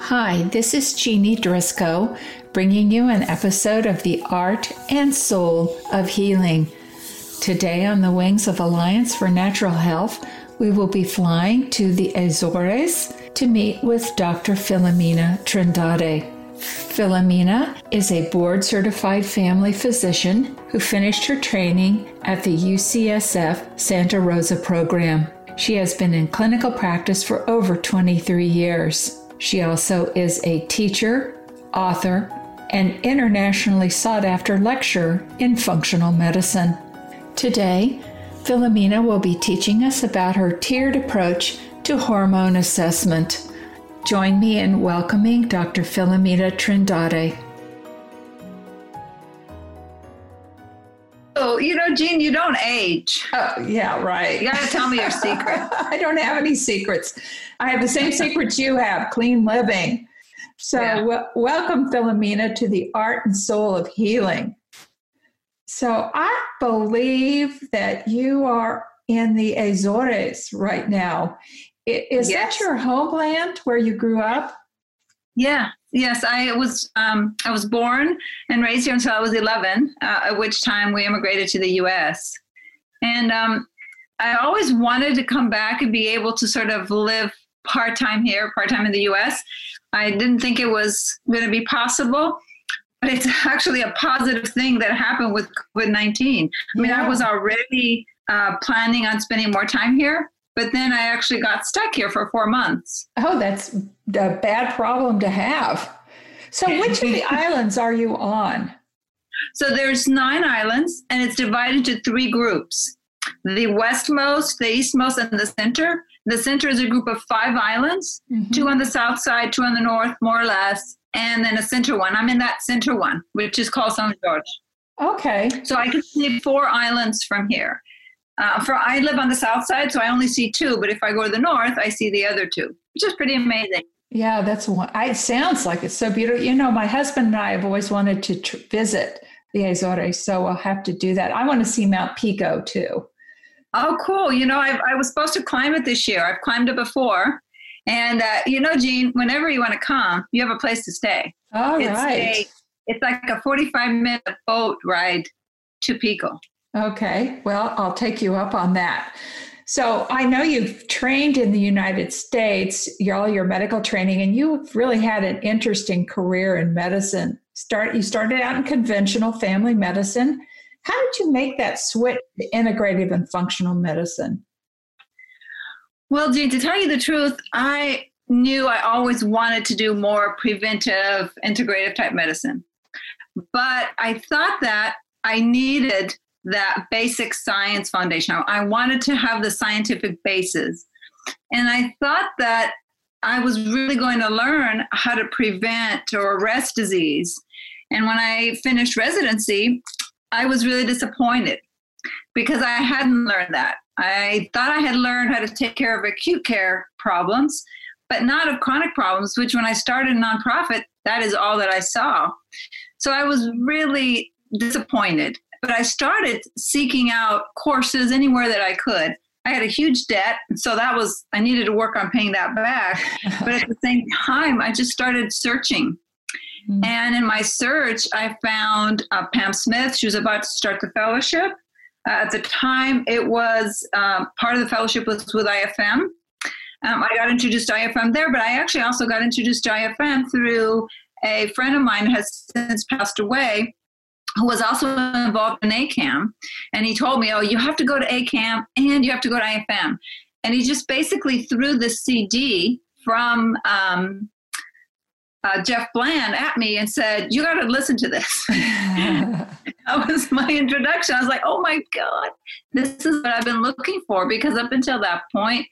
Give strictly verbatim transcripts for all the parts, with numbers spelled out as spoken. Hi, this is Jeannie Drisco, bringing you an episode of The Art and Soul of Healing. Today on the wings of Alliance for Natural Health, we will be flying to the Azores to meet with Doctor Filomena Trindade. Filomena is a board-certified family physician who finished her training at the U C S F Santa Rosa program. She has been in clinical practice for over twenty-three years. She also is a teacher, author, and internationally sought-after lecturer in functional medicine. Today, Filomena will be teaching us about her tiered approach to hormone assessment. Join me in welcoming Doctor Filomena Trindade. Oh, you know, Jean, you don't age. Oh, yeah, right. You got to tell me your secret. I don't have any secrets. I have the same secrets you have, clean living. So yeah. w- welcome, Filomena, to the Art and Soul of Healing. So I believe that you are in the Azores right now. Is yes. that your homeland where you grew up? Yeah. Yes, I was um, I was born and raised here until I was eleven, uh, at which time we immigrated to the U S. And um, I always wanted to come back and be able to sort of live part-time here, part-time in the U S. I didn't think it was going to be possible, but it's actually a positive thing that happened with COVID nineteen. I mean, yeah. I was already uh, planning on spending more time here. But then I actually got stuck here for four months. Oh, that's a bad problem to have. So which of the islands are you on? So there's nine islands, and it's divided into three groups. The westmost, the eastmost, and the center. The center is a group of five islands, mm-hmm. two on the south side, two on the north, more or less, and then a center one. I'm in that center one, which is called Saint George. Okay. So I can see four islands from here. Uh, for I live on the south side, so I only see two. But if I go to the north, I see the other two, which is pretty amazing. Yeah, that's one. I, it sounds like it's so beautiful. You know, my husband and I have always wanted to tr- visit the Azores, so I'll have to do that. I want to see Mount Pico, too. Oh, cool. You know, I, I was supposed to climb it this year. I've climbed it before. And, uh, you know, Jean, whenever you want to come, you have a place to stay. All it's right. A, it's like a forty-five minute boat ride to Pico. Okay, well, I'll take you up on that. So I know you've trained in the United States, your, all your medical training, and you've really had an interesting career in medicine. Start You started out in conventional family medicine. How did you make that switch to integrative and functional medicine? Well, Jean, to tell you the truth, I knew I always wanted to do more preventive, integrative type medicine. But I thought that I needed that basic science foundation. I wanted to have the scientific basis. And I thought that I was really going to learn how to prevent or arrest disease. And when I finished residency, I was really disappointed because I hadn't learned that. I thought I had learned how to take care of acute care problems, but not of chronic problems, which when I started a nonprofit, that is all that I saw. So I was really disappointed. But I started seeking out courses anywhere that I could. I had a huge debt, so that was, I needed to work on paying that back. But at the same time, I just started searching. Mm-hmm. And in my search, I found uh, Pam Smith. She was about to start the fellowship. Uh, at the time, it was uh, part of the fellowship was with I F M. Um, I got introduced to I F M there, but I actually also got introduced to I F M through a friend of mine who has since passed away, who was also involved in A C A M. And he told me, oh, you have to go to A C A M and you have to go to I F M. And he just basically threw the C D from um, uh, Jeff Bland at me and said, you got to listen to this. That was my introduction. I was like, oh my God, this is what I've been looking for. Because up until that point,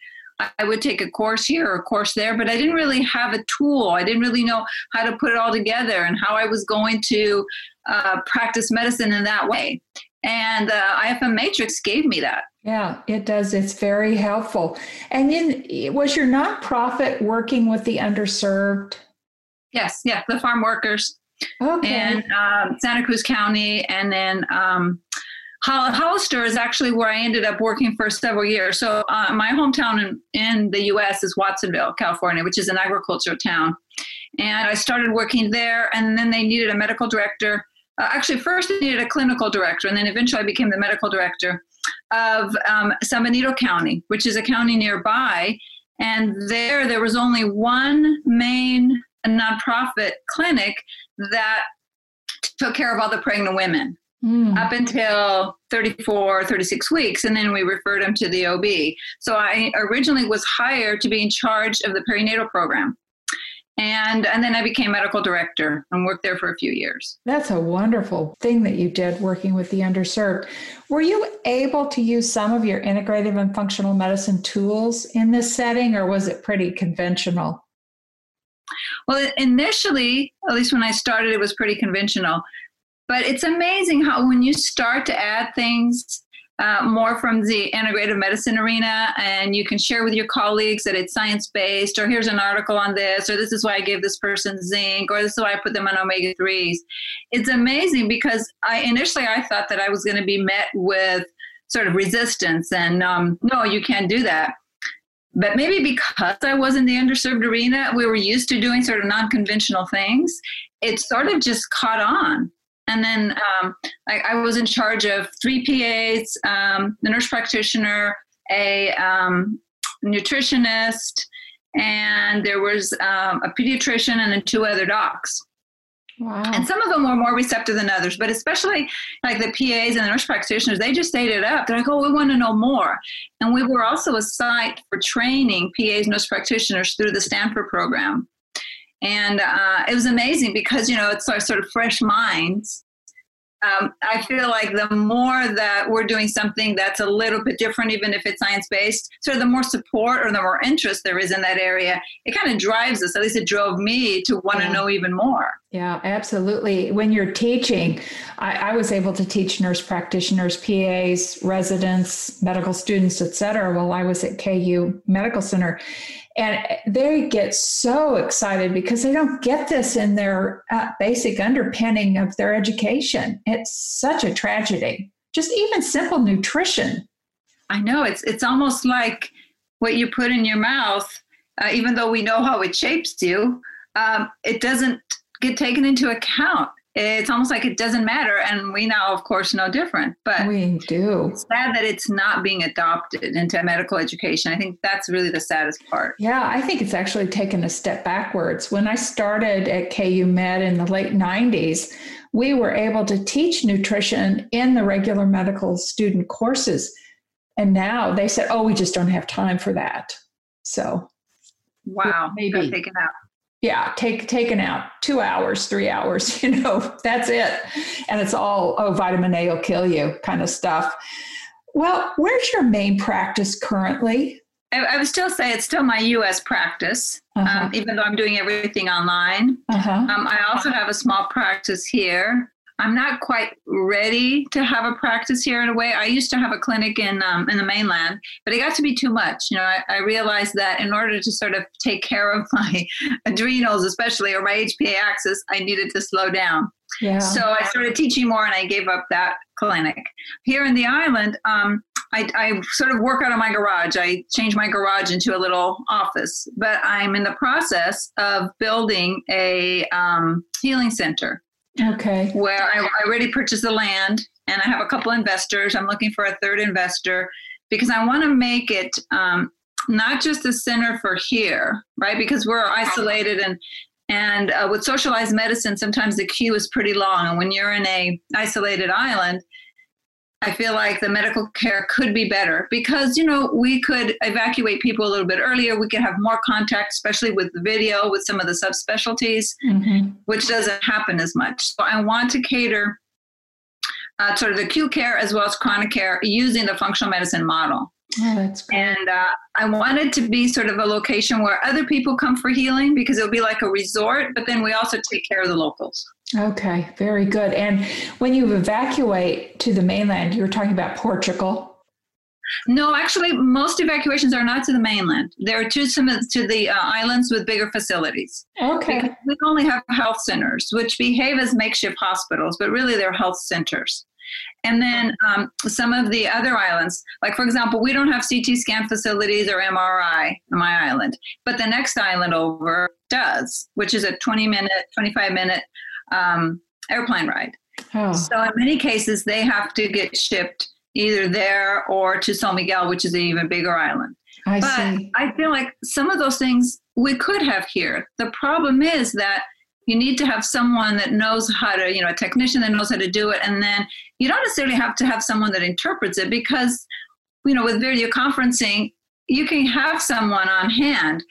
I would take a course here or a course there, but I didn't really have a tool. I didn't really know how to put it all together and how I was going to uh, practice medicine in that way. And the uh, I F M Matrix gave me that. Yeah, it does. It's very helpful. And then was your nonprofit working with the underserved? Yes. Yeah. The farm workers. Okay. And um, Santa Cruz County and then um, Hollister is actually where I ended up working for several years. So uh, my hometown in, in the U S is Watsonville, California, which is an agricultural town. And I started working there, and then they needed a medical director. Uh, actually, first they needed a clinical director, and then eventually I became the medical director of um, San Benito County, which is a county nearby. And there, there was only one main nonprofit clinic that took care of all the pregnant women. Mm. Up until thirty-four, thirty-six weeks, and then we referred them to the O B. So I originally was hired to be in charge of the perinatal program. And and then I became medical director and worked there for a few years. That's a wonderful thing that you did, working with the underserved. Were you able to use some of your integrative and functional medicine tools in this setting, or was it pretty conventional? Well, initially, at least when I started, it was pretty conventional. But it's amazing how when you start to add things uh, more from the integrative medicine arena, and you can share with your colleagues that it's science-based, or here's an article on this, or this is why I gave this person zinc, or this is why I put them on omega threes. It's amazing because I initially I thought that I was going to be met with sort of resistance and um, no, you can't do that. But maybe because I was in the underserved arena, we were used to doing sort of non-conventional things. It sort of just caught on. And then um, I, I was in charge of three P As, um, the nurse practitioner, a um, nutritionist, and there was um, a pediatrician and then two other docs. Wow. And some of them were more receptive than others, but especially like the P As and the nurse practitioners, they just ate it up. They're like, oh, we want to know more. And we were also a site for training P As, nurse practitioners through the Stanford program. And uh, it was amazing because, you know, it's our sort of fresh minds. Um, I feel like the more that we're doing something that's a little bit different, even if it's science-based, sort of the more support or the more interest there is in that area, it kind of drives us, at least it drove me to want to know even more. Yeah, absolutely. When you're teaching, I, I was able to teach nurse practitioners, P As, residents, medical students, et cetera, while I was at K U Medical Center. And they get so excited because they don't get this in their uh, basic underpinning of their education. It's such a tragedy. Just even simple nutrition. I know. It's it's almost like what you put in your mouth, uh, even though we know how it shapes you, um, it doesn't get taken into account. It's almost like it doesn't matter. And we now, of course, know different. But we do. It's sad that it's not being adopted into medical education. I think that's really the saddest part. Yeah, I think it's actually taken a step backwards. When I started at K U Med in the late nineties, we were able to teach nutrition in the regular medical student courses. And now they said, oh, we just don't have time for that. So. Wow. Maybe. Got taken out. Yeah, take taken out two hours, three hours, you know, that's it. And it's all, oh, vitamin A will kill you kind of stuff. Well, where's your main practice currently? I, I would still say it's still my U S practice, uh-huh. um, even though I'm doing everything online. Uh-huh. Um, I also have a small practice here. I'm not quite ready to have a practice here in a way. I used to have a clinic in um, in the mainland, but it got to be too much. You know, I, I realized that in order to sort of take care of my adrenals, especially, or my H P A axis, I needed to slow down. Yeah. So I started teaching more and I gave up that clinic. Here in the island, um, I, I sort of work out of my garage. I changed my garage into a little office, but I'm in the process of building a um, healing center. Okay. Where I, I already purchased the land and I have a couple investors. I'm looking for a third investor because I want to make it um, not just a center for here, right? Because we're isolated and, and uh, with socialized medicine, sometimes the queue is pretty long. And when you're in a isolated island, I feel like the medical care could be better because, you know, we could evacuate people a little bit earlier. We could have more contact, especially with the video, with some of the subspecialties, mm-hmm. which doesn't happen as much. So I want to cater uh, sort of the acute care as well as chronic care using the functional medicine model. Oh, that's great. And uh, I want it to be sort of a location where other people come for healing because it'll be like a resort, but then we also take care of the locals. Okay, very good. And when you evacuate to the mainland, you were talking about Portugal. No, actually, most evacuations are not to the mainland. They're to some to the uh, islands with bigger facilities. Okay. Because we only have health centers, which behave as makeshift hospitals, but really they're health centers. And then um, some of the other islands, like, for example, we don't have C T scan facilities or M R I on my island, but the next island over does, which is a twenty minute, twenty-five minute um, airplane ride. Oh. So in many cases, they have to get shipped either there or to San Miguel, which is an even bigger island. I but see. I feel like some of those things we could have here. The problem is that you need to have someone that knows how to, you know, a technician that knows how to do it. And then you don't necessarily have to have someone that interprets it because, you know, with video conferencing, you can have someone on hand.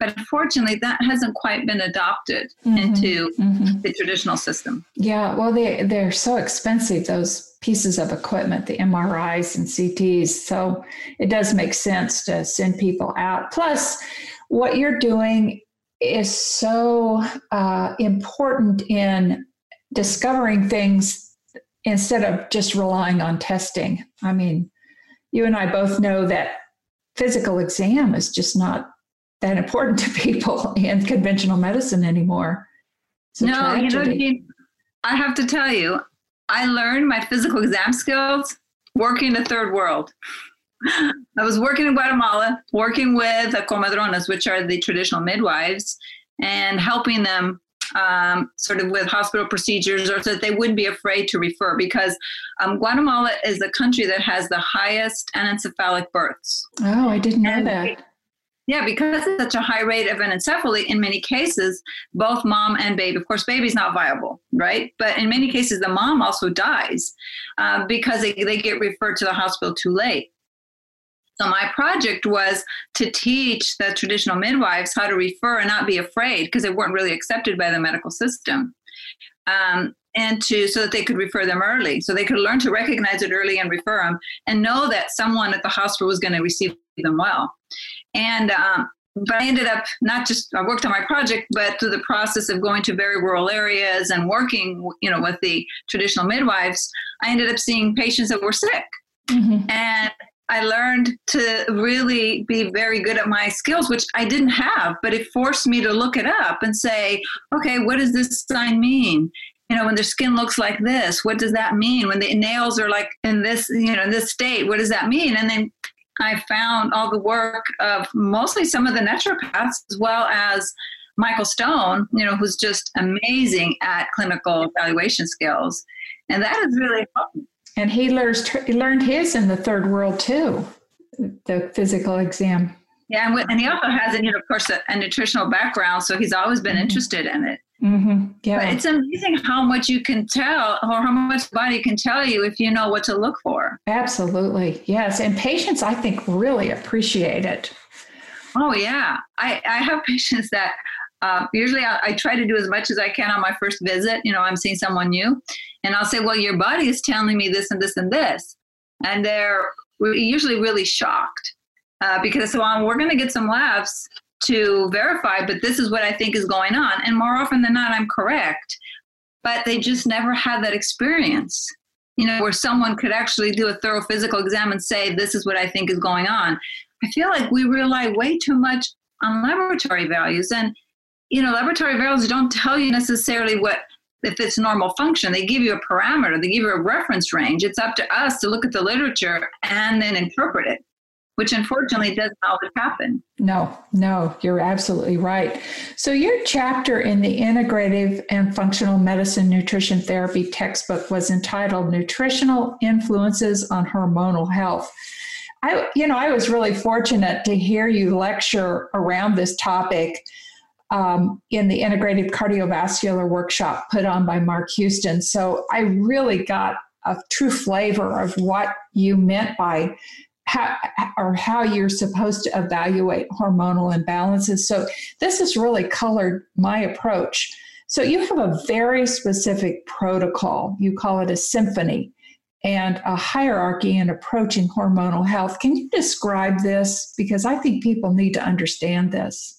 But unfortunately, that hasn't quite been adopted mm-hmm. into mm-hmm. the traditional system. Yeah, well, they, they're so expensive, those pieces of equipment, the M R Is and C Ts. So it does make sense to send people out. Plus, what you're doing is so uh, important in discovering things instead of just relying on testing. I mean, you and I both know that physical exam is just not that important to people in conventional medicine anymore. It's a no, tragedy. You know, I have to tell you, I learned my physical exam skills working in the third world. I was working in Guatemala, working with the comadronas, which are the traditional midwives, and helping them um, sort of with hospital procedures or so that they wouldn't be afraid to refer because um, Guatemala is the country that has the highest anencephalic births. Oh, I didn't know and that. Yeah, because it's such a high rate of anencephaly, in many cases, both mom and baby. Of course, baby's not viable, right? But in many cases, the mom also dies uh, because they, they get referred to the hospital too late. So my project was to teach the traditional midwives how to refer and not be afraid because they weren't really accepted by the medical system. Um, and to so that they could refer them early. So they could learn to recognize it early and refer them and know that someone at the hospital was going to receive them well. And, um, but I ended up not just, I worked on my project, but through the process of going to very rural areas and working, you know, with the traditional midwives, I ended up seeing patients that were sick. Mm-hmm. And I learned to really be very good at my skills, which I didn't have, but it forced me to look it up and say, okay, what does this sign mean? You know, when their skin looks like this, what does that mean? When the nails are like in this, you know, in this state, what does that mean? And then I found all the work of mostly some of the naturopaths as well as Michael Stone, you know, who's just amazing at clinical evaluation skills. And that is really fun. And he learns, he learned his in the third world too, the physical exam. Yeah, and, and he also has, you know, of course, a, a nutritional background, so he's always been mm-hmm. interested in it. Mm-hmm. Yeah, but it's amazing how much you can tell, or how much body can tell you if you know what to look for. Absolutely, yes, and patients, I think, really appreciate it. Oh yeah, I, I have patients that uh, usually I, I try to do as much as I can on my first visit. You know, I'm seeing someone new, and I'll say, "Well, your body is telling me this and this and this," and they're usually really shocked. Uh, because so on, we're going to get some labs to verify, but this is what I think is going on. And more often than not, I'm correct. But they just never had that experience, you know, where someone could actually do a thorough physical exam and say, this is what I think is going on. I feel like we rely way too much on laboratory values. And, you know, laboratory values don't tell you necessarily what, if it's normal function, they give you a parameter, they give you a reference range. It's up to us to look at the literature and then interpret it, which unfortunately doesn't always happen. No, no, you're absolutely right. So your chapter in the Integrative and Functional Medicine Nutrition Therapy textbook was entitled Nutritional Influences on Hormonal Health. I, you know, I was really fortunate to hear you lecture around this topic um, in the Integrative Cardiovascular Workshop put on by Mark Houston. So I really got a true flavor of what you meant by How, or how you're supposed to evaluate hormonal imbalances. So this has really colored my approach. So you have a very specific protocol. You call it a symphony and a hierarchy in approaching hormonal health. Can you describe this? Because I think people need to understand this.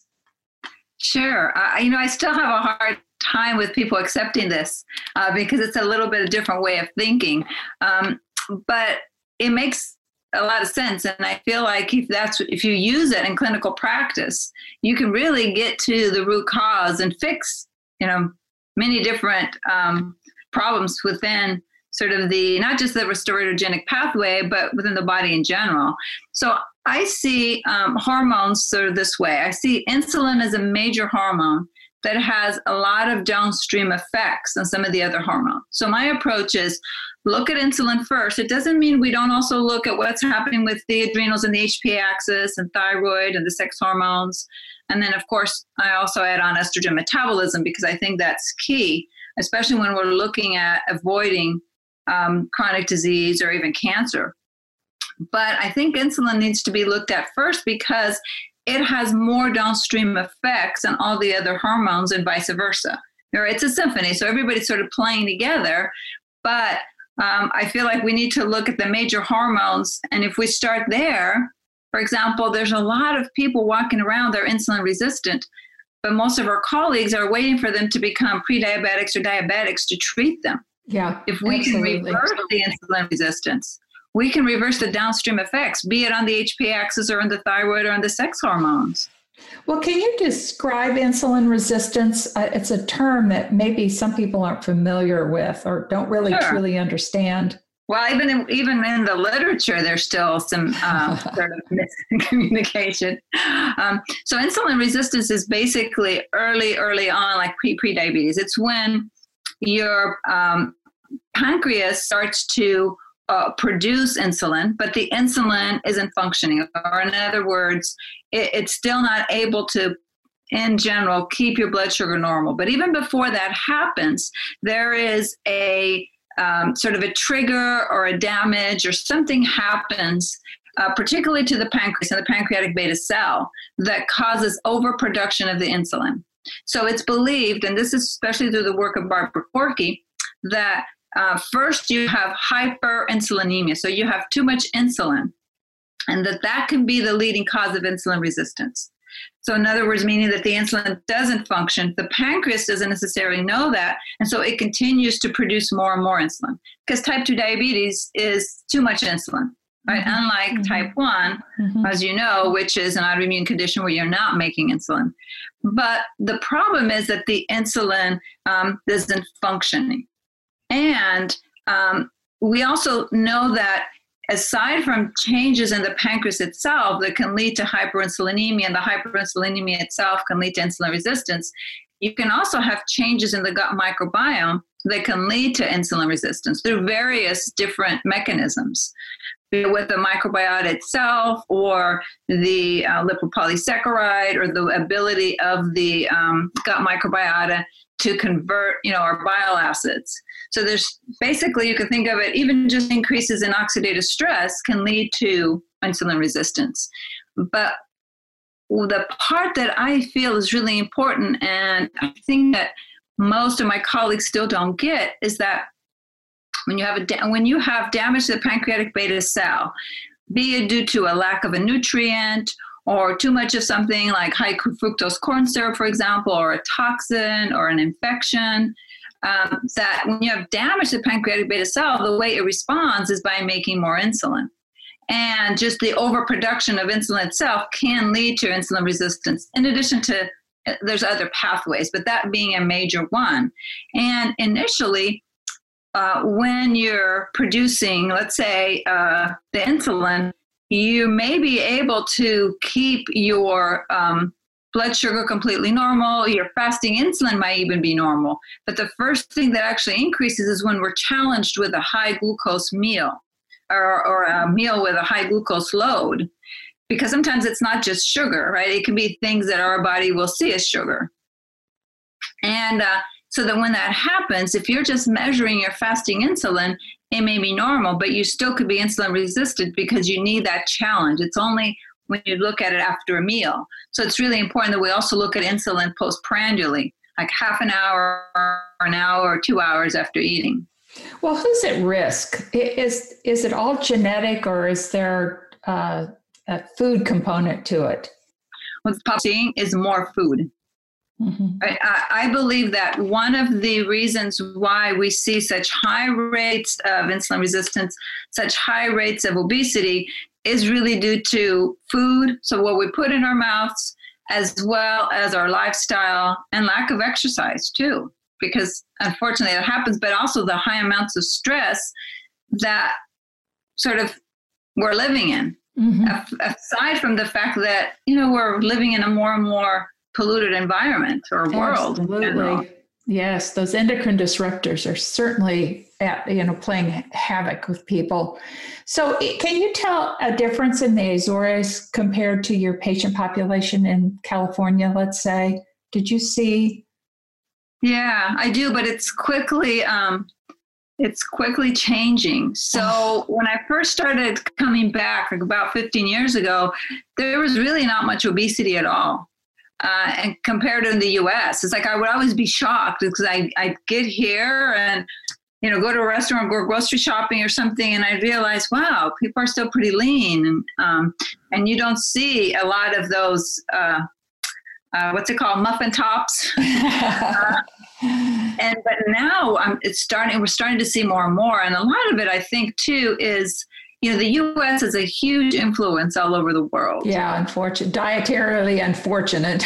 Sure. I, you know, I still have a hard time with people accepting this uh, because it's a little bit of a different way of thinking. Um, but it makes a lot of sense. And I feel like if that's, if you use it in clinical practice, you can really get to the root cause and fix, you know, many different um, problems within sort of the, not just the restoratogenic pathway, but within the body in general. So I see um, hormones sort of this way. I see insulin as a major hormone that has a lot of downstream effects on some of the other hormones. So my approach is look at insulin first. It doesn't mean we don't also look at what's happening with the adrenals and the H P A axis and thyroid and the sex hormones. And then, of course, I also add on estrogen metabolism because I think that's key, especially when we're looking at avoiding um, chronic disease or even cancer. But I think insulin needs to be looked at first because it has more downstream effects on all the other hormones and vice versa. It's a symphony, so everybody's sort of playing together. But um, I feel like we need to look at the major hormones. And if we start there, for example, there's a lot of people walking around, they're insulin resistant, but most of our colleagues are waiting for them to become pre-diabetics or diabetics to treat them. Yeah, if we absolutely. can reverse the insulin resistance, we can reverse the downstream effects, be it on the H P A axis or on the thyroid or on the sex hormones. Well, can you describe insulin resistance? Uh, it's a term that maybe some people aren't familiar with or don't really sure. truly understand. Well, even in, even in the literature, there's still some um, sort of miscommunication. Um, so insulin resistance is basically early, early on, like pre pre-diabetes. It's when your um, pancreas starts to Uh, produce insulin, but the insulin isn't functioning. Or in other words, it, it's still not able to, in general, keep your blood sugar normal. But even before that happens, there is a um, sort of a trigger or a damage or something happens, uh, particularly to the pancreas and the pancreatic beta cell, that causes overproduction of the insulin. So it's believed, and this is especially through the work of Barbara Corky, that Uh, first, you have hyperinsulinemia, so you have too much insulin, and that that can be the leading cause of insulin resistance. So in other words, meaning that the insulin doesn't function, the pancreas doesn't necessarily know that, and so it continues to produce more and more insulin, because type two diabetes is too much insulin, right? Mm-hmm. Unlike mm-hmm. type one, mm-hmm. as you know, which is an autoimmune condition where you're not making insulin. But the problem is that the insulin um, isn't functioning. And um, we also know that aside from changes in the pancreas itself that can lead to hyperinsulinemia, and the hyperinsulinemia itself can lead to insulin resistance, you can also have changes in the gut microbiome that can lead to insulin resistance through various different mechanisms, be it with the microbiota itself or the uh, lipopolysaccharide or the ability of the um, gut microbiota to convert, you know, our bile acids. So there's basically, you can think of it, even just increases in oxidative stress can lead to insulin resistance. But the part that I feel is really important, and I think that most of my colleagues still don't get, is that when you have a da- when you have damage to the pancreatic beta cell, be it due to a lack of a nutrient or too much of something like high fructose corn syrup, for example, or a toxin or an infection, Um, that when you have damage to the pancreatic beta cell, the way it responds is by making more insulin. And just the overproduction of insulin itself can lead to insulin resistance. In addition to, there's other pathways, but that being a major one. And initially, uh, when you're producing, let's say, uh, the insulin, you may be able to keep your um, blood sugar completely normal, your fasting insulin might even be normal. But the first thing that actually increases is when we're challenged with a high glucose meal or, or a meal with a high glucose load. Because sometimes it's not just sugar, right? It can be things that our body will see as sugar. And uh, so that when that happens, if you're just measuring your fasting insulin, it may be normal, but you still could be insulin resistant because you need that challenge. It's only when you look at it after a meal. So it's really important that we also look at insulin postprandially, like half an hour, or an hour, or two hours after eating. Well, who's at risk? Is, is it all genetic, or is there uh, a food component to it? What's popping is more food. Mm-hmm. I, I believe that one of the reasons why we see such high rates of insulin resistance, such high rates of obesity, is really due to food, so what we put in our mouths, as well as our lifestyle and lack of exercise too. because unfortunately that happens, but also the high amounts of stress that sort of we're living in. Mm-hmm. Aside from the fact that, you know, we're living in a more and more polluted environment or world. Absolutely. Yes, those endocrine disruptors are certainly, at, you know, playing havoc with people. So can you tell a difference in the Azores compared to your patient population in California, let's say? Did you see? Yeah, I do, but it's quickly, um, it's quickly changing. So when I first started coming back like about fifteen years ago, there was really not much obesity at all. Uh, and compared to in the U S, it's like I would always be shocked because I I'd get here and, you know, go to a restaurant, go grocery shopping or something, and I realize, wow, people are still pretty lean, and um, and you don't see a lot of those uh, uh, what's it called, muffin tops. uh, and but now um, it's starting. We're starting to see more and more, and a lot of it, I think, too, is. You know, the U S is a huge influence all over the world. Yeah, unfortunate, dietarily unfortunate.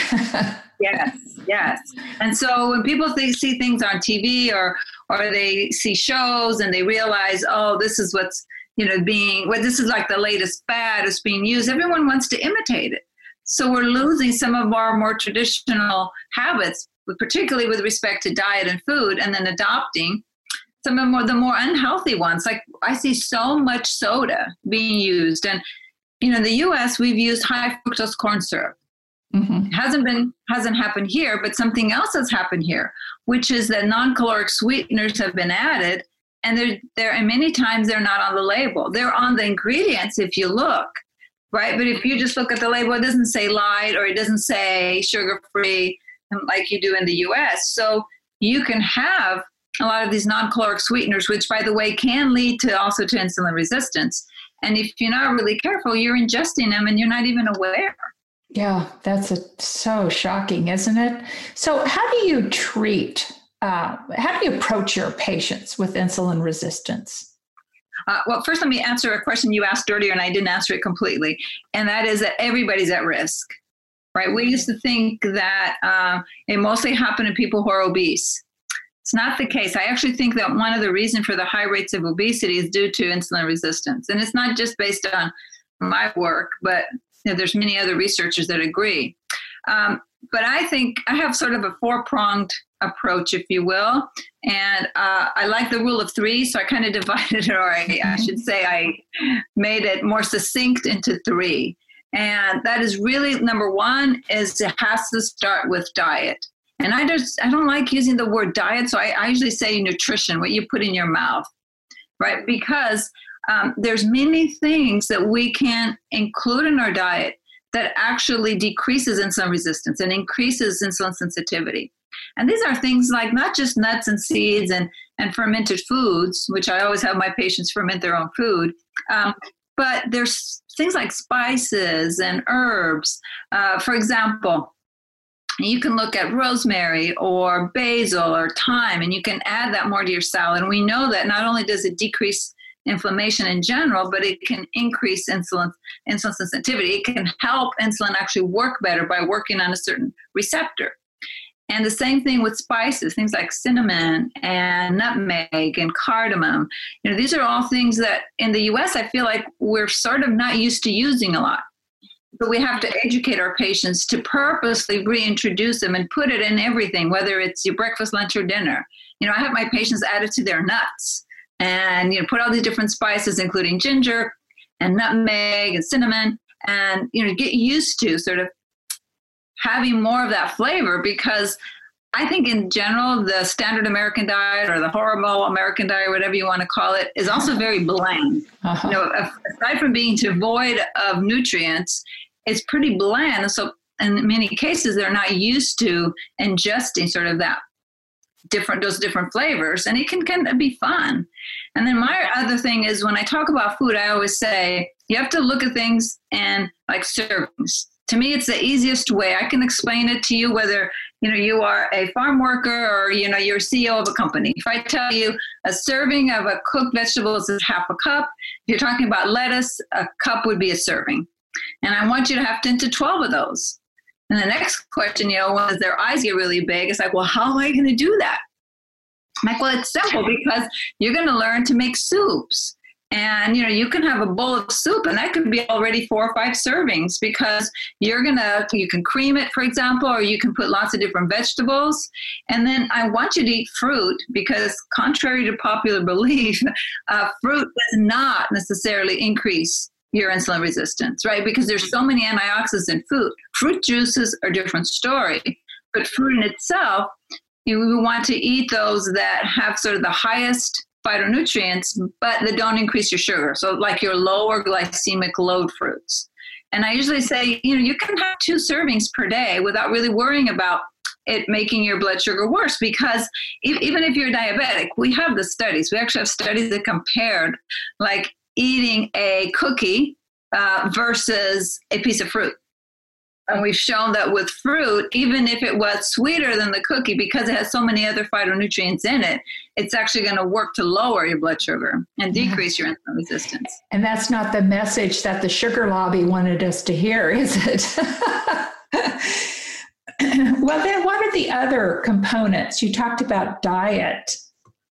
Yes, yes. And so when people think, see things on T V or or they see shows and they realize, oh, this is what's, you know, being, well, this is like the latest fad is being used. Everyone wants to imitate it. So we're losing some of our more traditional habits, particularly with respect to diet and food, and then adopting some of the more, the more unhealthy ones. Like I see so much soda being used, and you know, in the U S we've used high fructose corn syrup. Mm-hmm. Hasn't been hasn't happened here, but something else has happened here, which is that non-caloric sweeteners have been added, and they're there. And many times they're not on the label. They're on the ingredients if you look, right? But if you just look at the label, it doesn't say light or it doesn't say sugar-free, like you do in the U S. So you can have a lot of these non-caloric sweeteners, which, by the way, can lead to also to insulin resistance. And if you're not really careful, you're ingesting them and you're not even aware. Yeah, that's a, so shocking, isn't it? So how do you treat, uh, how do you approach your patients with insulin resistance? Uh, well, first, let me answer a question you asked earlier, and I didn't answer it completely. And that is that everybody's at risk, right? We used to think that uh, it mostly happened to people who are obese. It's not the case. I actually think that one of the reasons for the high rates of obesity is due to insulin resistance. And it's not just based on my work, but you know, there's many other researchers that agree. Um, but I think I have sort of a four-pronged approach, if you will. And uh, I like the rule of three, so I kind of divided it, or I, I should say I made it more succinct into three. And that is really, number one, is it has to start with diet. And I just I don't like using the word diet, so I, I usually say nutrition, what you put in your mouth, right? Because um, there's many things that we can include in our diet that actually decreases insulin resistance and increases insulin sensitivity. And these are things like not just nuts and seeds and, and fermented foods, which I always have my patients ferment their own food, um, but there's things like spices and herbs. Uh, for example, you can look at rosemary or basil or thyme, and you can add that more to your salad. And we know that not only does it decrease inflammation in general, but it can increase insulin, insulin sensitivity. It can help insulin actually work better by working on a certain receptor. And the same thing with spices, things like cinnamon and nutmeg and cardamom. You know, these are all things that in the U S I feel like we're sort of not used to using a lot. But we have to educate our patients to purposely reintroduce them and put it in everything, whether it's your breakfast, lunch, or dinner. You know, I have my patients add it to their nuts and, you know, put all these different spices, including ginger and nutmeg and cinnamon, and, you know, get used to sort of having more of that flavor, because I think in general, the standard American diet or the horrible American diet, whatever you want to call it, is also very bland. Uh-huh. You know, aside from being devoid of nutrients, it's pretty bland. So in many cases, they're not used to ingesting sort of that different, those different flavors, and it can kind of be fun. And then my other thing is when I talk about food, I always say, you have to look at things and like servings. To me, it's the easiest way. I can explain it to you, whether, you know, you are a farm worker or, you know, you're C E O of a company. If I tell you a serving of a cooked vegetable is half a cup, if you're talking about lettuce, a cup would be a serving. And I want you to have ten to twelve of those. And the next question, you know, when their eyes get really big, it's like, well, how am I going to do that? Like, well, it's simple because you're going to learn to make soups. And, you know, you can have a bowl of soup and that could be already four or five servings because you're going to, you can cream it, for example, or you can put lots of different vegetables. And then I want you to eat fruit because contrary to popular belief, uh, fruit does not necessarily increase your insulin resistance, right? Because there's so many antioxidants in food. Fruit juices are a different story, but fruit in itself, you we want to eat those that have sort of the highest phytonutrients, but they don't increase your sugar. So like your lower glycemic load fruits. And I usually say, you know, you can have two servings per day without really worrying about it making your blood sugar worse, because if, even if you're diabetic, we have the studies. We actually have studies that compared like eating a cookie uh, versus a piece of fruit. And we've shown that with fruit, even if it was sweeter than the cookie, because it has so many other phytonutrients in it, it's actually going to work to lower your blood sugar and decrease yeah. your insulin resistance. And that's not the message that the sugar lobby wanted us to hear, is it? Well, then what are the other components? You talked about diet.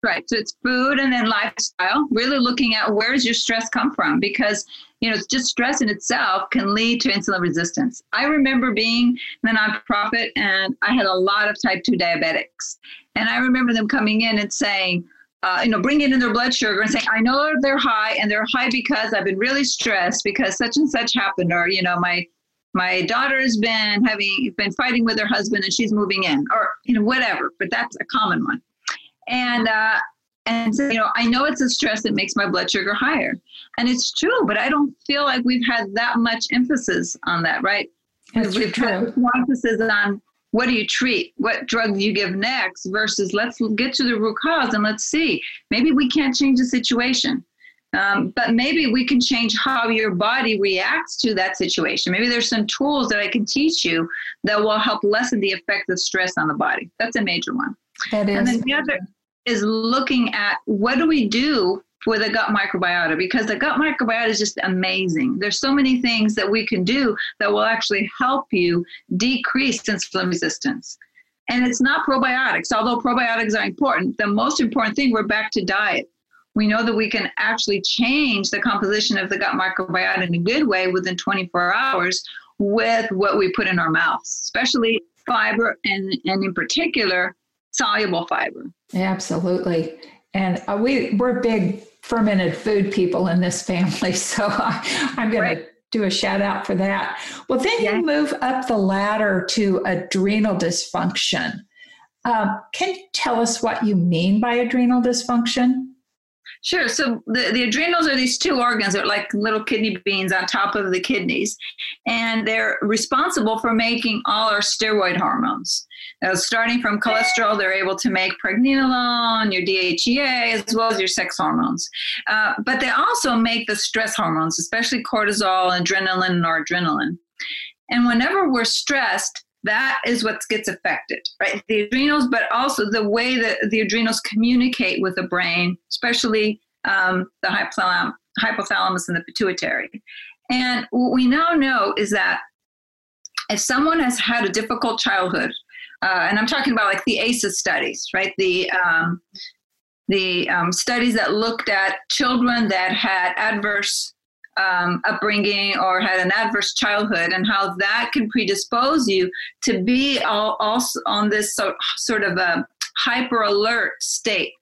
Right. So it's food and then lifestyle, really looking at where does your stress come from? Because, you know, it's just stress in itself can lead to insulin resistance. I remember being in a nonprofit and I had a lot of type two diabetics. And I remember them coming in and saying, uh, you know, bringing in their blood sugar and saying, I know they're high and they're high because I've been really stressed because such and such happened. Or, you know, my my daughter has been having been fighting with her husband and she's moving in or, you know, whatever. But that's a common one. And, uh, and you know, I know it's a stress that makes my blood sugar higher. And it's true, but I don't feel like we've had that much emphasis on that, right? That's we've true. had more emphasis on what do you treat, what drug do you give next versus let's get to the root cause and let's see. Maybe we can't change the situation, um, but maybe we can change how your body reacts to that situation. Maybe there's some tools that I can teach you that will help lessen the effect of stress on the body. That's a major one. That is. And then the other is looking at what do we do for the gut microbiota, because the gut microbiota is just amazing. There's so many things that we can do that will actually help you decrease insulin resistance. And it's not probiotics, although probiotics are important. The most important thing, we're back to diet. We know that we can actually change the composition of the gut microbiota in a good way within twenty-four hours with what we put in our mouths, especially fiber and, and in particular, soluble fiber. Absolutely. And uh, we, we're big fermented food people in this family. So I, I'm going right. to do a shout out for that. Well, then yeah. you move up the ladder to adrenal dysfunction. Um, can you tell us what you mean by adrenal dysfunction? Sure. So the, the adrenals are these two organs that are like little kidney beans on top of the kidneys, and they're responsible for making all our steroid hormones. Now, starting from cholesterol, they're able to make pregnenolone, your D H E A, as well as your sex hormones. Uh, but they also make the stress hormones, especially cortisol, adrenaline, and noradrenaline. And whenever we're stressed, that is what gets affected, right? The adrenals, but also the way that the adrenals communicate with the brain, especially um, the hypothalamus and the pituitary. And what we now know is that if someone has had a difficult childhood, uh, and I'm talking about like the A C Es studies, right? The um, the um, studies that looked at children that had adverse Um, upbringing or had an adverse childhood and how that can predispose you to be all, also on this so, sort of a hyper alert state.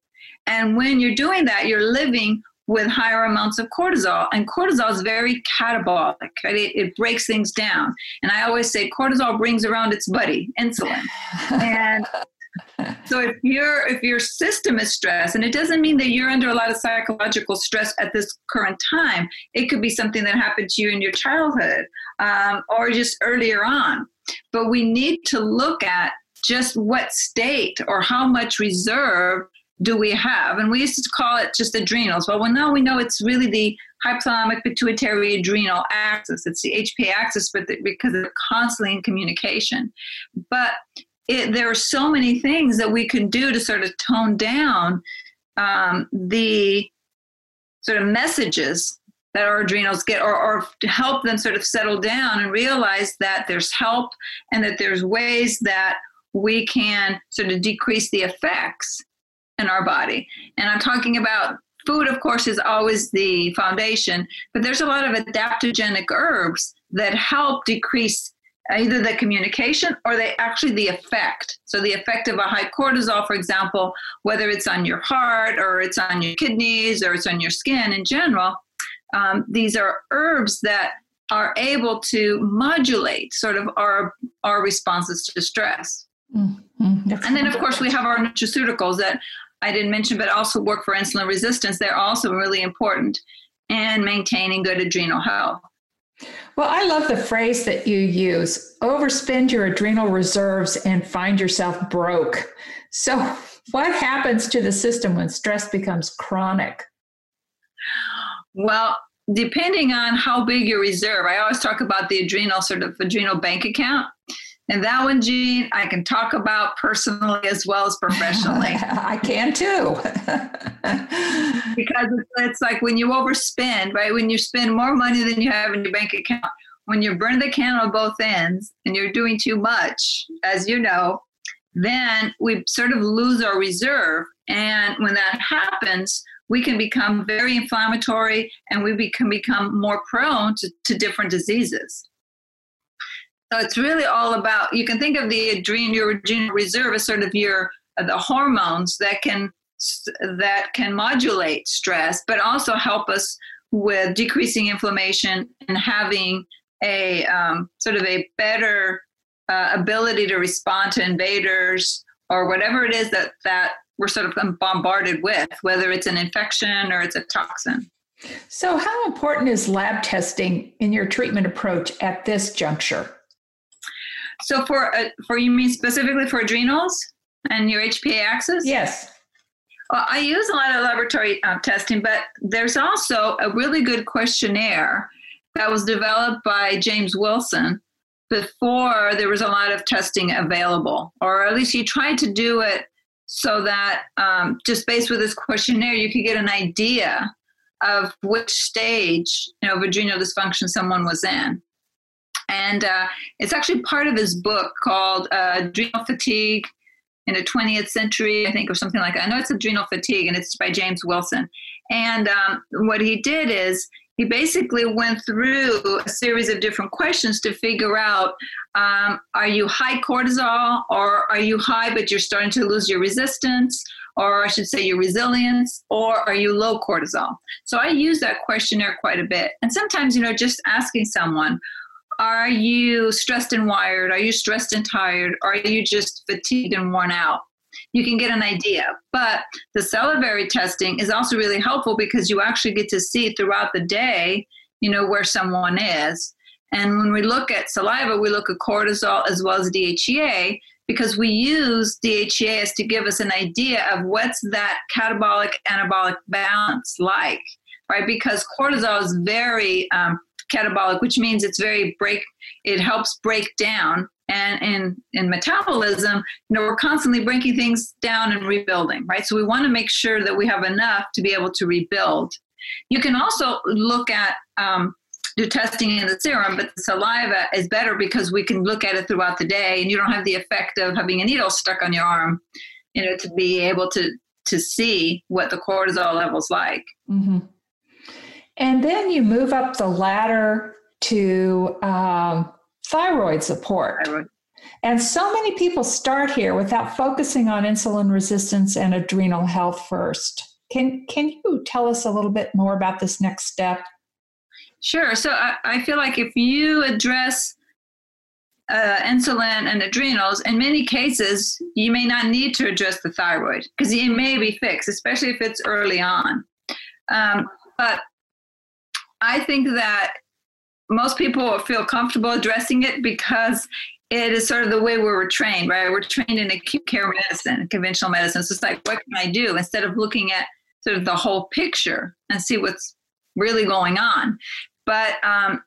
And when you're doing that, you're living with higher amounts of cortisol, and cortisol is very catabolic, right? It, it breaks things down. And I always say cortisol brings around its buddy, insulin. And so if your if your system is stressed, and it doesn't mean that you're under a lot of psychological stress at this current time, it could be something that happened to you in your childhood um, or just earlier on. But we need to look at just what state or how much reserve do we have. And we used to call it just adrenals. Well, well, now we know it's really the hypothalamic pituitary adrenal axis. It's the H P A axis, but the, because they're constantly in communication. But It, there are so many things that we can do to sort of tone down um, the sort of messages that our adrenals get, or, or to help them sort of settle down and realize that there's help and that there's ways that we can sort of decrease the effects in our body. And I'm talking about food, of course, is always the foundation, but there's a lot of adaptogenic herbs that help decrease either the communication or they actually the effect. So the effect of a high cortisol, for example, whether it's on your heart or it's on your kidneys or it's on your skin in general, um, these are herbs that are able to modulate sort of our, our responses to stress. Mm-hmm. And then, of course, we have our nutraceuticals that I didn't mention, but also work for insulin resistance. They're also really important in maintaining good adrenal health. Well, I love the phrase that you use, overspend your adrenal reserves and find yourself broke. So what happens to the system when stress becomes chronic? Well, depending on how big your reserve, I always talk about the adrenal sort of adrenal bank account. And that one, Jean, I can talk about personally as well as professionally. I can too. Because it's like when you overspend, right? When you spend more money than you have in your bank account, when you burn the candle at both ends and you're doing too much, as you know, then we sort of lose our reserve. And when that happens, we can become very inflammatory and we can become more prone to, to different diseases. So it's really all about, you can think of the adrenal, your adrenal reserve as sort of your, the hormones that can, that can modulate stress, but also help us with decreasing inflammation and having a um, sort of a better uh, ability to respond to invaders or whatever it is that, that we're sort of bombarded with, whether it's an infection or it's a toxin. So how important is lab testing in your treatment approach at this juncture? So for, uh, for you mean specifically for adrenals and your H P A axis? Yes. Well, I use a lot of laboratory uh, testing, but there's also a really good questionnaire that was developed by James Wilson before there was a lot of testing available, or at least he tried to do it so that um, just based with this questionnaire, you could get an idea of which stage, you know, of adrenal dysfunction someone was in. And uh, it's actually part of his book called uh, Adrenal Fatigue in the twentieth century, I think, or something like that. I know it's Adrenal Fatigue, and it's by James Wilson. And um, what he did is he basically went through a series of different questions to figure out, um, are you high cortisol, or are you high but you're starting to lose your resistance, or I should say your resilience, or are you low cortisol? So I use that questionnaire quite a bit. And sometimes, you know, just asking someone, are you stressed and wired? Are you stressed and tired? Or are you just fatigued and worn out? You can get an idea. But the salivary testing is also really helpful because you actually get to see throughout the day, you know, where someone is. And when we look at saliva, we look at cortisol as well as D H E A because we use D H E A as to give us an idea of what's that catabolic anabolic balance like, right? Because cortisol is very um, catabolic, which means it's very break, it helps break down. And in, in metabolism, you know, we're constantly breaking things down and rebuilding, right? So we want to make sure that we have enough to be able to rebuild. You can also look at, um, do testing in the serum, but the saliva is better because we can look at it throughout the day and you don't have the effect of having a needle stuck on your arm, you know, to be able to, to see what the cortisol level's like. Mm-hmm. And then you move up the ladder to um, thyroid support. Thyroid. And so many people start here without focusing on insulin resistance and adrenal health first. Can can you tell us a little bit more about this next step? Sure. So I, I feel like if you address uh, insulin and adrenals, in many cases, you may not need to address the thyroid because it may be fixed, especially if it's early on. Um, but I think that most people feel comfortable addressing it because it is sort of the way we were trained, right? We're trained in acute care medicine, conventional medicine. So it's like, what can I do? Instead of looking at sort of the whole picture and see what's really going on. But um,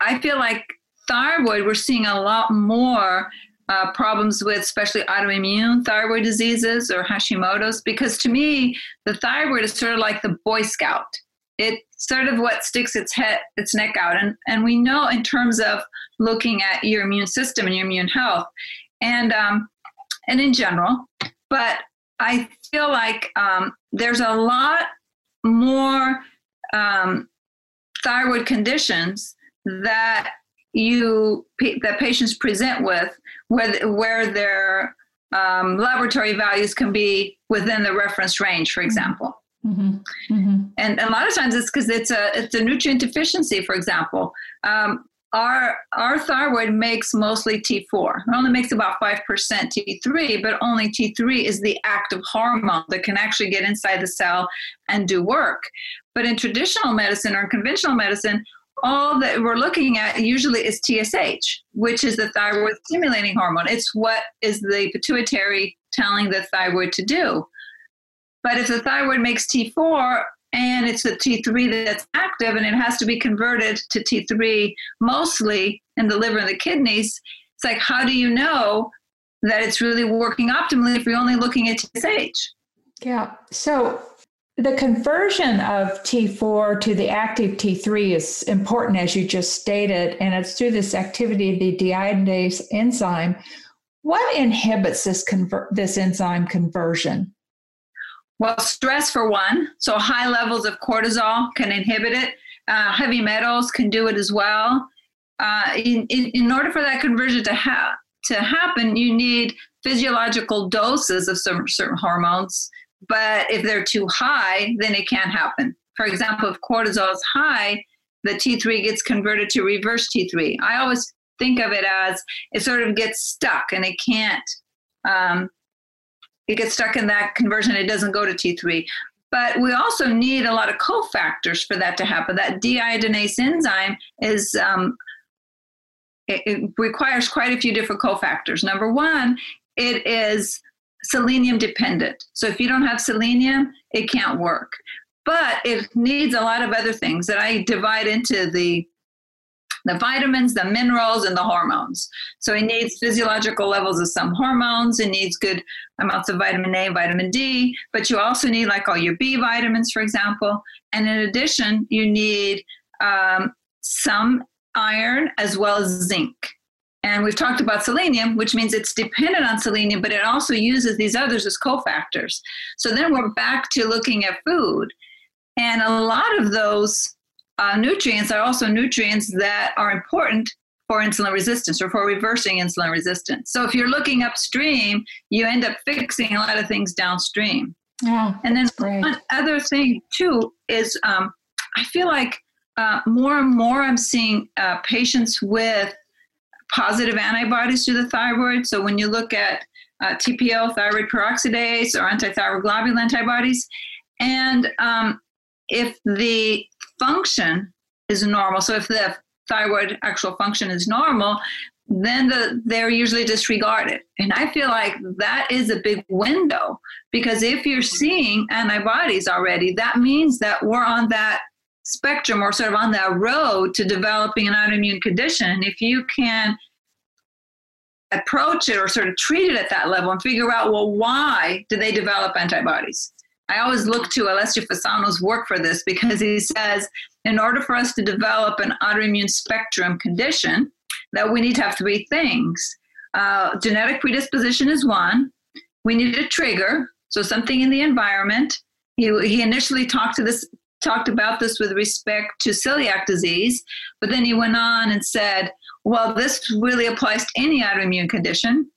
I feel like thyroid, we're seeing a lot more uh, problems with, especially autoimmune thyroid diseases or Hashimoto's, because to me, the thyroid is sort of like the Boy Scout. It's sort of what sticks its head, its neck out. And, and we know in terms of looking at your immune system and your immune health and, um, and in general, but I feel like um, there's a lot more um, thyroid conditions that you that patients present with, where where their um, laboratory values can be within the reference range, for example. Mm-hmm. Mm-hmm. And a lot of times it's because it's a it's a nutrient deficiency, for example. Um, Our our thyroid makes mostly T four. It only makes about five percent T three, but only T three is the active hormone that can actually get inside the cell and do work. But in traditional medicine or conventional medicine, all that we're looking at usually is T S H, which is the thyroid stimulating hormone. It's what is the pituitary telling the thyroid to do. But if the thyroid makes T four, and it's the T three that's active, and it has to be converted to T three mostly in the liver and the kidneys. It's like, how do you know that it's really working optimally if you're only looking at T S H? Yeah. So the conversion of T four to the active T three is important, as you just stated, and it's through this activity of the deiodinase enzyme. What inhibits this conver- this enzyme conversion? Well, stress for one. So high levels of cortisol can inhibit it. Uh, heavy metals can do it as well. Uh, in, in, in order for that conversion to, ha- to happen, you need physiological doses of some certain hormones. But if they're too high, then it can't happen. For example, if cortisol is high, the T three gets converted to reverse T three. I always think of it as it sort of gets stuck and it can't... Um, It gets stuck in that conversion. It doesn't go to T three. But we also need a lot of cofactors for that to happen. That deiodinase enzyme is um, it, it requires quite a few different cofactors. Number one, it is selenium dependent. So if you don't have selenium, it can't work. But it needs a lot of other things that I divide into the the vitamins, the minerals, and the hormones. So it needs physiological levels of some hormones. It needs good amounts of vitamin A, vitamin D, but you also need like all your B vitamins, for example. And in addition, you need um, some iron as well as zinc. And we've talked about selenium, which means it's dependent on selenium, but it also uses these others as cofactors. So then we're back to looking at food. And a lot of those Uh, nutrients are also nutrients that are important for insulin resistance or for reversing insulin resistance. So if you're looking upstream, you end up fixing a lot of things downstream. Yeah, and then one other thing too is um, I feel like uh, more and more I'm seeing uh, patients with positive antibodies to the thyroid. So when you look at uh, T P O, thyroid peroxidase, or antithyroglobulin antibodies, and um, if the function is normal, so if the thyroid actual function is normal, then the, they're usually disregarded. And I feel like that is a big window, because if you're seeing antibodies already, that means that we're on that spectrum or sort of on that road to developing an autoimmune condition. And if you can approach it or sort of treat it at that level and figure out, well, why do they develop antibodies? I always look to Alessio Fasano's work for this, because he says, in order for us to develop an autoimmune spectrum condition, that we need to have three things. Uh, genetic predisposition is one. We need a trigger, so something in the environment. He, he initially talked to this, talked about this with respect to celiac disease, but then he went on and said, well, this really applies to any autoimmune condition.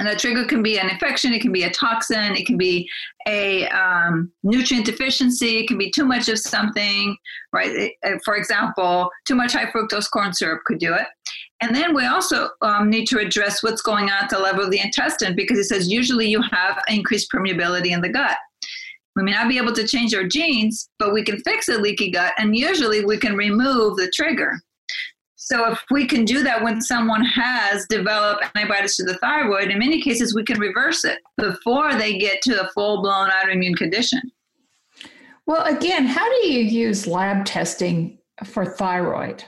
And the trigger can be an infection, it can be a toxin, it can be a um, nutrient deficiency, it can be too much of something, right? For example, too much high fructose corn syrup could do it. And then we also um, need to address what's going on at the level of the intestine, because it says usually you have increased permeability in the gut. We may not be able to change our genes, but we can fix a leaky gut, and usually we can remove the trigger. So if we can do that when someone has developed antibodies to the thyroid, in many cases we can reverse it before they get to a full-blown autoimmune condition. Well, again, how do you use lab testing for thyroid?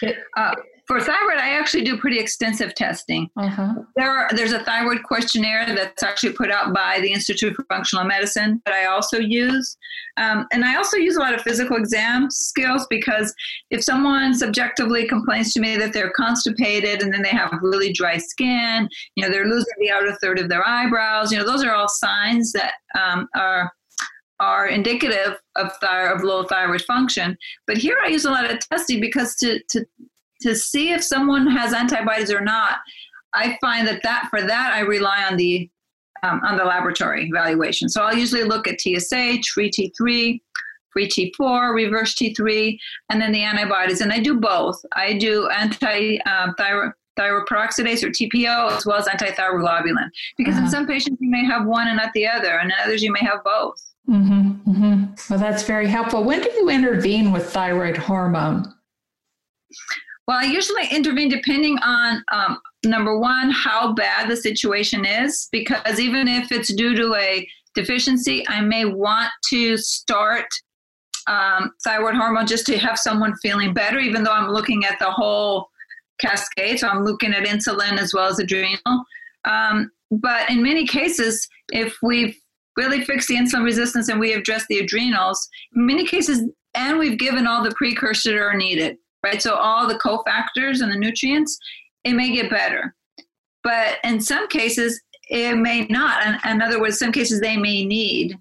It, uh, For thyroid, I actually do pretty extensive testing. Uh-huh. There are, there's a thyroid questionnaire that's actually put out by the Institute for Functional Medicine that I also use. Um, and I also use a lot of physical exam skills, because if someone subjectively complains to me that they're constipated and then they have really dry skin, you know, they're losing the outer third of their eyebrows, you know, those are all signs that um, are are indicative of, thyroid, of low thyroid function. But here I use a lot of testing, because to, to, to see if someone has antibodies or not, I find that, that for that I rely on the um, on the laboratory evaluation. So I'll usually look at T S H, free T three, free T four, reverse T three, and then the antibodies. And I do both. I do anti-thyroid uh, thyroperoxidase or T P O, as well as antithyroglobulin. Because uh-huh. in some patients you may have one and not the other, and in others you may have both. Mm-hmm, mm-hmm. Well, that's very helpful. When do you intervene with thyroid hormone? Well, I usually intervene depending on, um, number one, how bad the situation is, because even if it's due to a deficiency, I may want to start um, thyroid hormone just to have someone feeling better, even though I'm looking at the whole cascade. So I'm looking at insulin as well as adrenal. Um, but in many cases, if we've really fixed the insulin resistance and we have addressed the adrenals, in many cases, and we've given all the precursors that are needed, right? So all the cofactors and the nutrients, it may get better. But in some cases, it may not. In, in other words, some cases they may need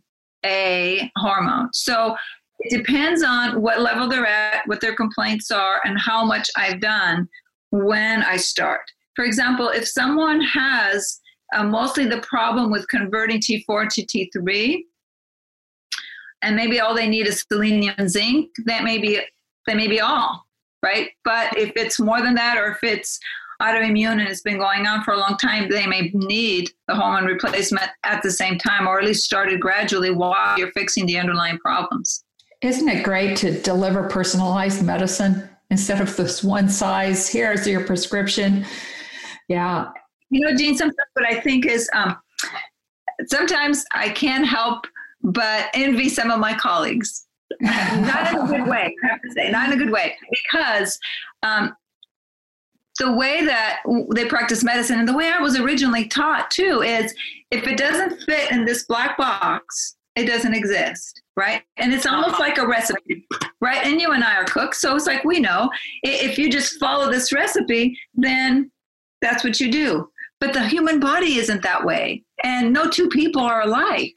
a hormone. So it depends on what level they're at, what their complaints are, and how much I've done when I start. For example, if someone has Uh, mostly the problem with converting T four to T three, and maybe all they need is selenium and zinc, that may be, that may be all, right? But if it's more than that, or if it's autoimmune and it's been going on for a long time, they may need the hormone replacement at the same time, or at least started gradually while you're fixing the underlying problems. Isn't it great to deliver personalized medicine instead of this one size, here's your prescription? Yeah. You know, Jean, sometimes what I think is um, sometimes I can't help but envy some of my colleagues. Not in a good way, I have to say, not in a good way, because um, the way that they practice medicine and the way I was originally taught too is if it doesn't fit in this black box, it doesn't exist, right? And it's almost like a recipe, right? And you and I are cooks, so it's like we know if you just follow this recipe, then that's what you do. But the human body isn't that way. And no two people are alike.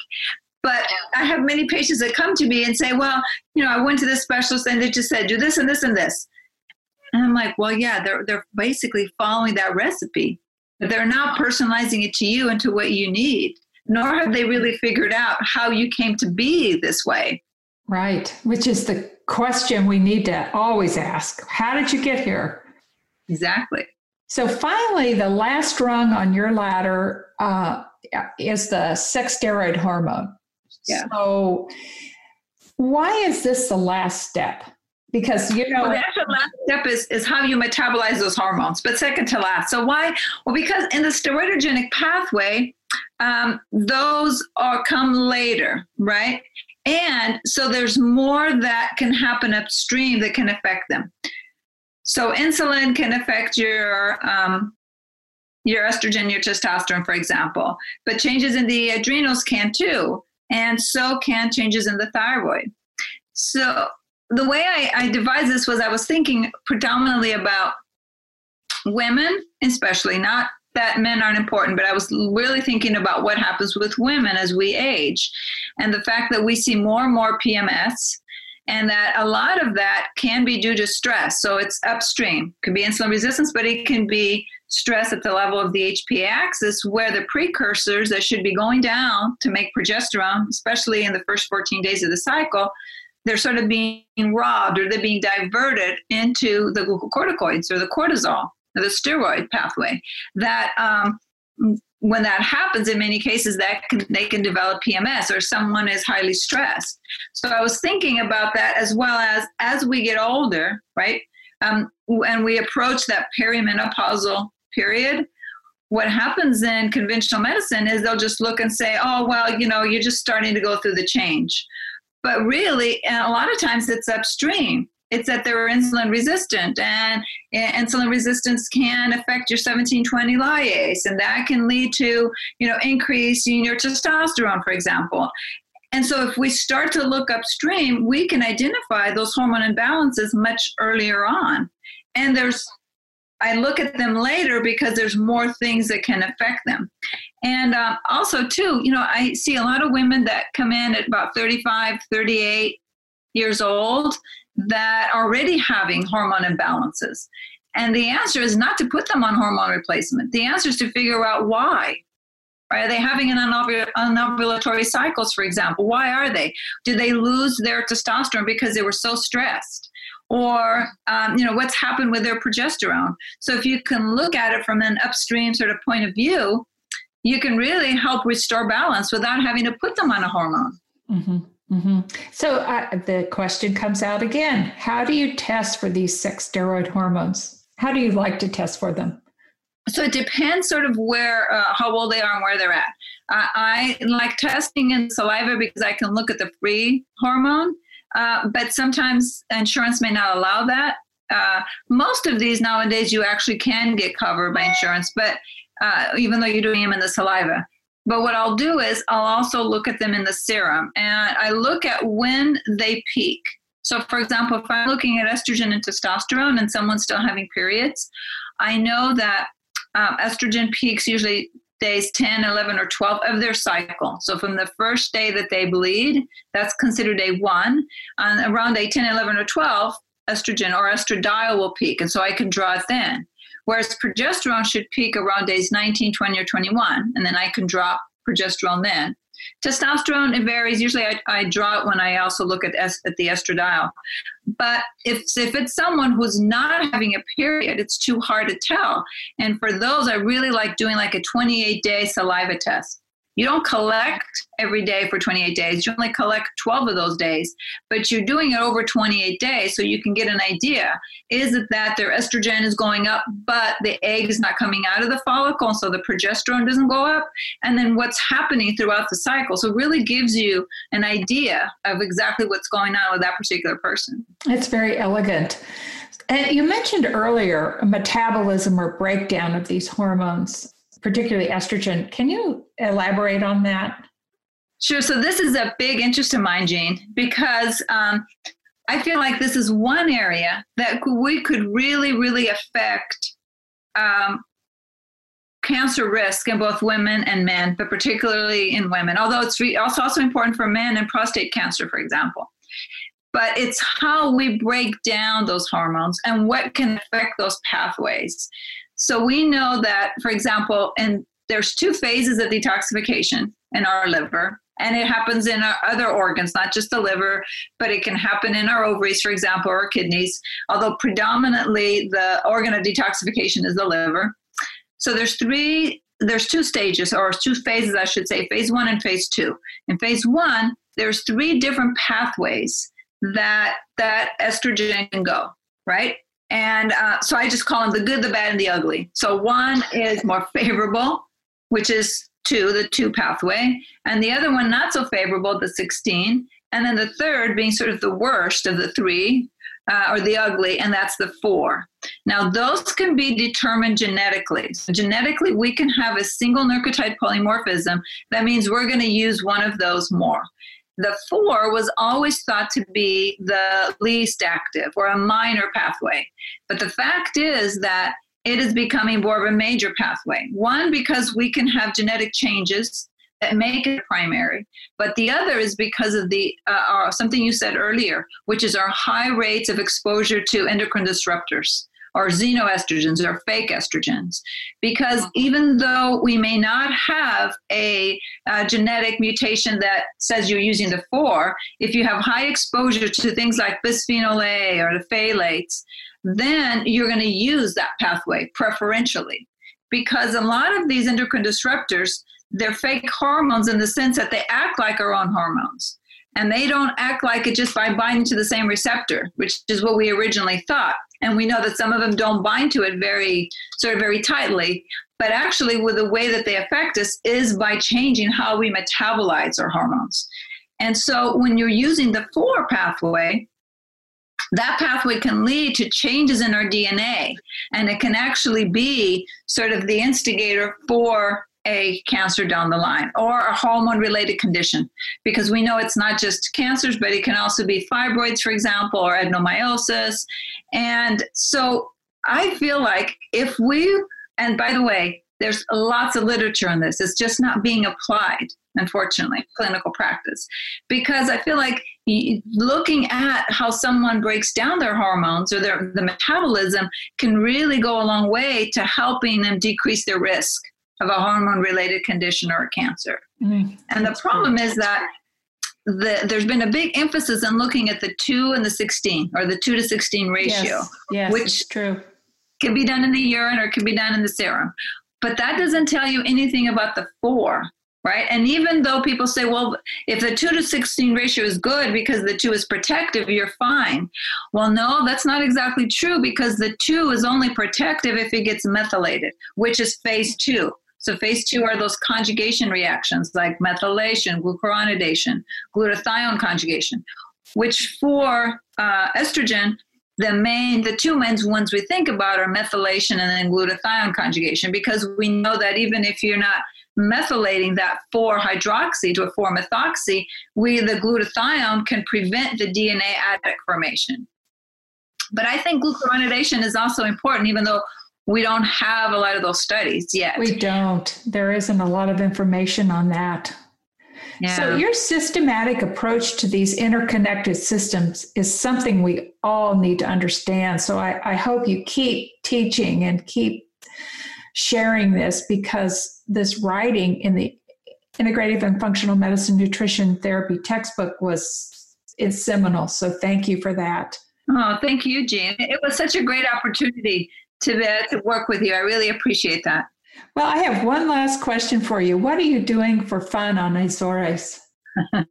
But I have many patients that come to me and say, well, you know, I went to this specialist and they just said, do this and this and this. And I'm like, well, yeah, they're they're basically following that recipe. But they're not personalizing it to you and to what you need. Nor have they really figured out how you came to be this way. Right. Which is the question we need to always ask. How did you get here? Exactly. So finally, the last rung on your ladder uh, is the sex steroid hormone. Yeah. So why is this the last step? Because, you know, well, the actual last step is, is how you metabolize those hormones, but second to last. So why? Well, because in the steroidogenic pathway, um, those are come later, right? And so there's more that can happen upstream that can affect them. So insulin can affect your um, your estrogen, your testosterone, for example. But changes in the adrenals can too, and so can changes in the thyroid. So the way I, I devised this was I was thinking predominantly about women, especially. Not that men aren't important, but I was really thinking about what happens with women as we age, and the fact that we see more and more P M S. And that a lot of that can be due to stress. So it's upstream. It could be insulin resistance, but it can be stress at the level of the H P A axis, where the precursors that should be going down to make progesterone, especially in the first fourteen days of the cycle, they're sort of being robbed, or they're being diverted into the glucocorticoids or the cortisol or the steroid pathway. That um, when that happens, in many cases, that can, they can develop P M S, or someone is highly stressed. So I was thinking about that, as well as as we get older, right? Um, and we approach that perimenopausal period, what happens in conventional medicine is they'll just look and say, oh, well, you know, you're just starting to go through the change. But really, and a lot of times it's upstream. It's that they're insulin resistant, and insulin resistance can affect your seventeen twenty lyase, and that can lead to, you know, increase in your testosterone, for example. And so if we start to look upstream, we can identify those hormone imbalances much earlier on. And there's, I look at them later because there's more things that can affect them. And uh, also too, you know, I see a lot of women that come in at about thirty-five, thirty-eight years old that are already having hormone imbalances. And the answer is not to put them on hormone replacement. The answer is to figure out why. Are they having an anovulatory cycles, for example? Why are they? Did they lose their testosterone because they were so stressed? Or, um, you know, what's happened with their progesterone? So if you can look at it from an upstream sort of point of view, you can really help restore balance without having to put them on a hormone. Mm-hmm. Mm-hmm. So uh, the question comes out again. How do you test for these sex steroid hormones? How do you like to test for them? So it depends sort of where, uh, how old they are and where they're at. Uh, I like testing in saliva because I can look at the free hormone, uh, but sometimes insurance may not allow that. Uh, most of these nowadays you actually can get covered by insurance, but uh, even though you're doing them in the saliva. But what I'll do is I'll also look at them in the serum, and I look at when they peak. So, for example, if I'm looking at estrogen and testosterone and someone's still having periods, I know that Um, estrogen peaks usually days ten, eleven, or twelve of their cycle. So from the first day that they bleed, that's considered day one. And around day ten, eleven, or twelve, estrogen or estradiol will peak, and so I can draw it then. Whereas progesterone should peak around days nineteen, twenty, or twenty-one, and then I can draw progesterone then. Testosterone, it varies. Usually I, I draw it when I also look at, es- at the estradiol. But if, if it's someone who's not having a period, it's too hard to tell. And for those, I really like doing like a twenty-eight day saliva test. You don't collect every day for twenty-eight days. You only collect twelve of those days, but you're doing it over twenty-eight days so you can get an idea. Is it that their estrogen is going up, but the egg is not coming out of the follicle, so the progesterone doesn't go up? And then what's happening throughout the cycle? So it really gives you an idea of exactly what's going on with that particular person. That's very elegant. And you mentioned earlier metabolism or breakdown of these hormones, particularly estrogen. Can you elaborate on that? Sure. So this is a big interest of mine, Jean, because um, I feel like this is one area that we could really, really affect um, cancer risk in both women and men, but particularly in women, although it's re- also, also important for men and prostate cancer, for example. But it's how we break down those hormones and what can affect those pathways. So we know that, for example, and there's two phases of detoxification in our liver, and it happens in our other organs, not just the liver, but it can happen in our ovaries, for example, or kidneys, although predominantly the organ of detoxification is the liver. So there's three, there's two stages, or two phases, I should say, phase one and phase two. In phase one, there's three different pathways that that estrogen can go, right? And uh, so I just call them the good, the bad, and the ugly. So one is more favorable, which is two, the two pathway. And the other one, not so favorable, the sixteen. And then the third being sort of the worst of the three, uh, or the ugly, and that's the four. Now, those can be determined genetically. So genetically, we can have a single nucleotide polymorphism. That means we're going to use one of those more. The four was always thought to be the least active or a minor pathway. But the fact is that it is becoming more of a major pathway. One, because we can have genetic changes that make it primary. But the other is because of the uh, our, something you said earlier, which is our high rates of exposure to endocrine disruptors, or xenoestrogens, or fake estrogens, because even though we may not have a, a genetic mutation that says you're using the four, if you have high exposure to things like bisphenol A or the phthalates, then you're going to use that pathway preferentially, because a lot of these endocrine disruptors, they're fake hormones in the sense that they act like our own hormones. And they don't act like it just by binding to the same receptor, which is what we originally thought. And we know that some of them don't bind to it very sort of very tightly. But actually, with the way that they affect us is by changing how we metabolize our hormones. And so when you're using the four pathway, that pathway can lead to changes in our D N A, and it can actually be sort of the instigator for a cancer down the line or a hormone-related condition, because we know it's not just cancers, but it can also be fibroids, for example, or adenomyosis. And so I feel like if we, and by the way, there's lots of literature on this. It's just not being applied, unfortunately, in clinical practice, because I feel like looking at how someone breaks down their hormones or their the metabolism can really go a long way to helping them decrease their risk of a hormone-related condition or a cancer. Mm-hmm. And the problem is that the, there's been a big emphasis on looking at the two and the sixteen, or the two to sixteen ratio, yes. Yes, which true. Can be done in the urine or can be done in the serum. But that doesn't tell you anything about the four, right? And even though people say, well, if the two to sixteen ratio is good because the two is protective, you're fine. Well, no, that's not exactly true, because the two is only protective if it gets methylated, which is phase two. So phase two are those conjugation reactions like methylation, glucuronidation, glutathione conjugation, which for uh, estrogen, the main, the two main ones we think about are methylation and then glutathione conjugation, because we know that even if you're not methylating that four-hydroxy to a four-methoxy, we, the glutathione, can prevent the D N A adduct formation. But I think glucuronidation is also important, even though we don't have a lot of those studies yet. We don't. There isn't a lot of information on that. Yeah. So your systematic approach to these interconnected systems is something we all need to understand. So I, I hope you keep teaching and keep sharing this, because this writing in the Integrative and Functional Medicine Nutrition Therapy textbook was is seminal. So thank you for that. Oh, thank you, Jean. It was such a great opportunity to, uh, to work with you. I really appreciate that. Well, I have one last question for you. What are you doing for fun on Azores? Oh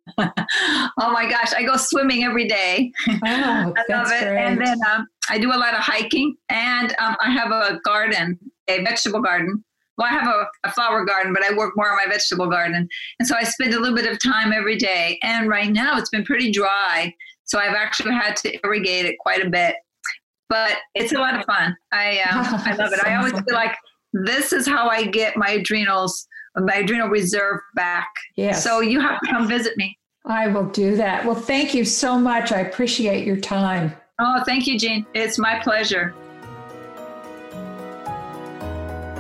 my gosh, I go swimming every day. Oh, I love it. Great. And then um, I do a lot of hiking, and um, I have a garden, a vegetable garden. Well, I have a, a flower garden, but I work more on my vegetable garden. And so I spend a little bit of time every day. And right now it's been pretty dry, so I've actually had to irrigate it quite a bit. But it's a lot of fun. I um, oh, I love it. I always fun. feel like this is how I get my adrenals, my adrenal reserve back. Yes. So you have to come visit me. I will do that. Well, thank you so much. I appreciate your time. Oh, thank you, Jean. It's my pleasure.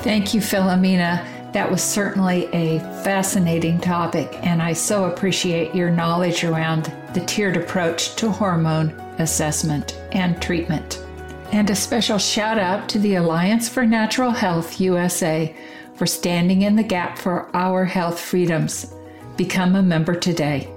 Thank you, Filomena. That was certainly a fascinating topic, and I so appreciate your knowledge around the tiered approach to hormone assessment and treatment. And a special shout out to the Alliance for Natural Health U S A for standing in the gap for our health freedoms. Become a member today.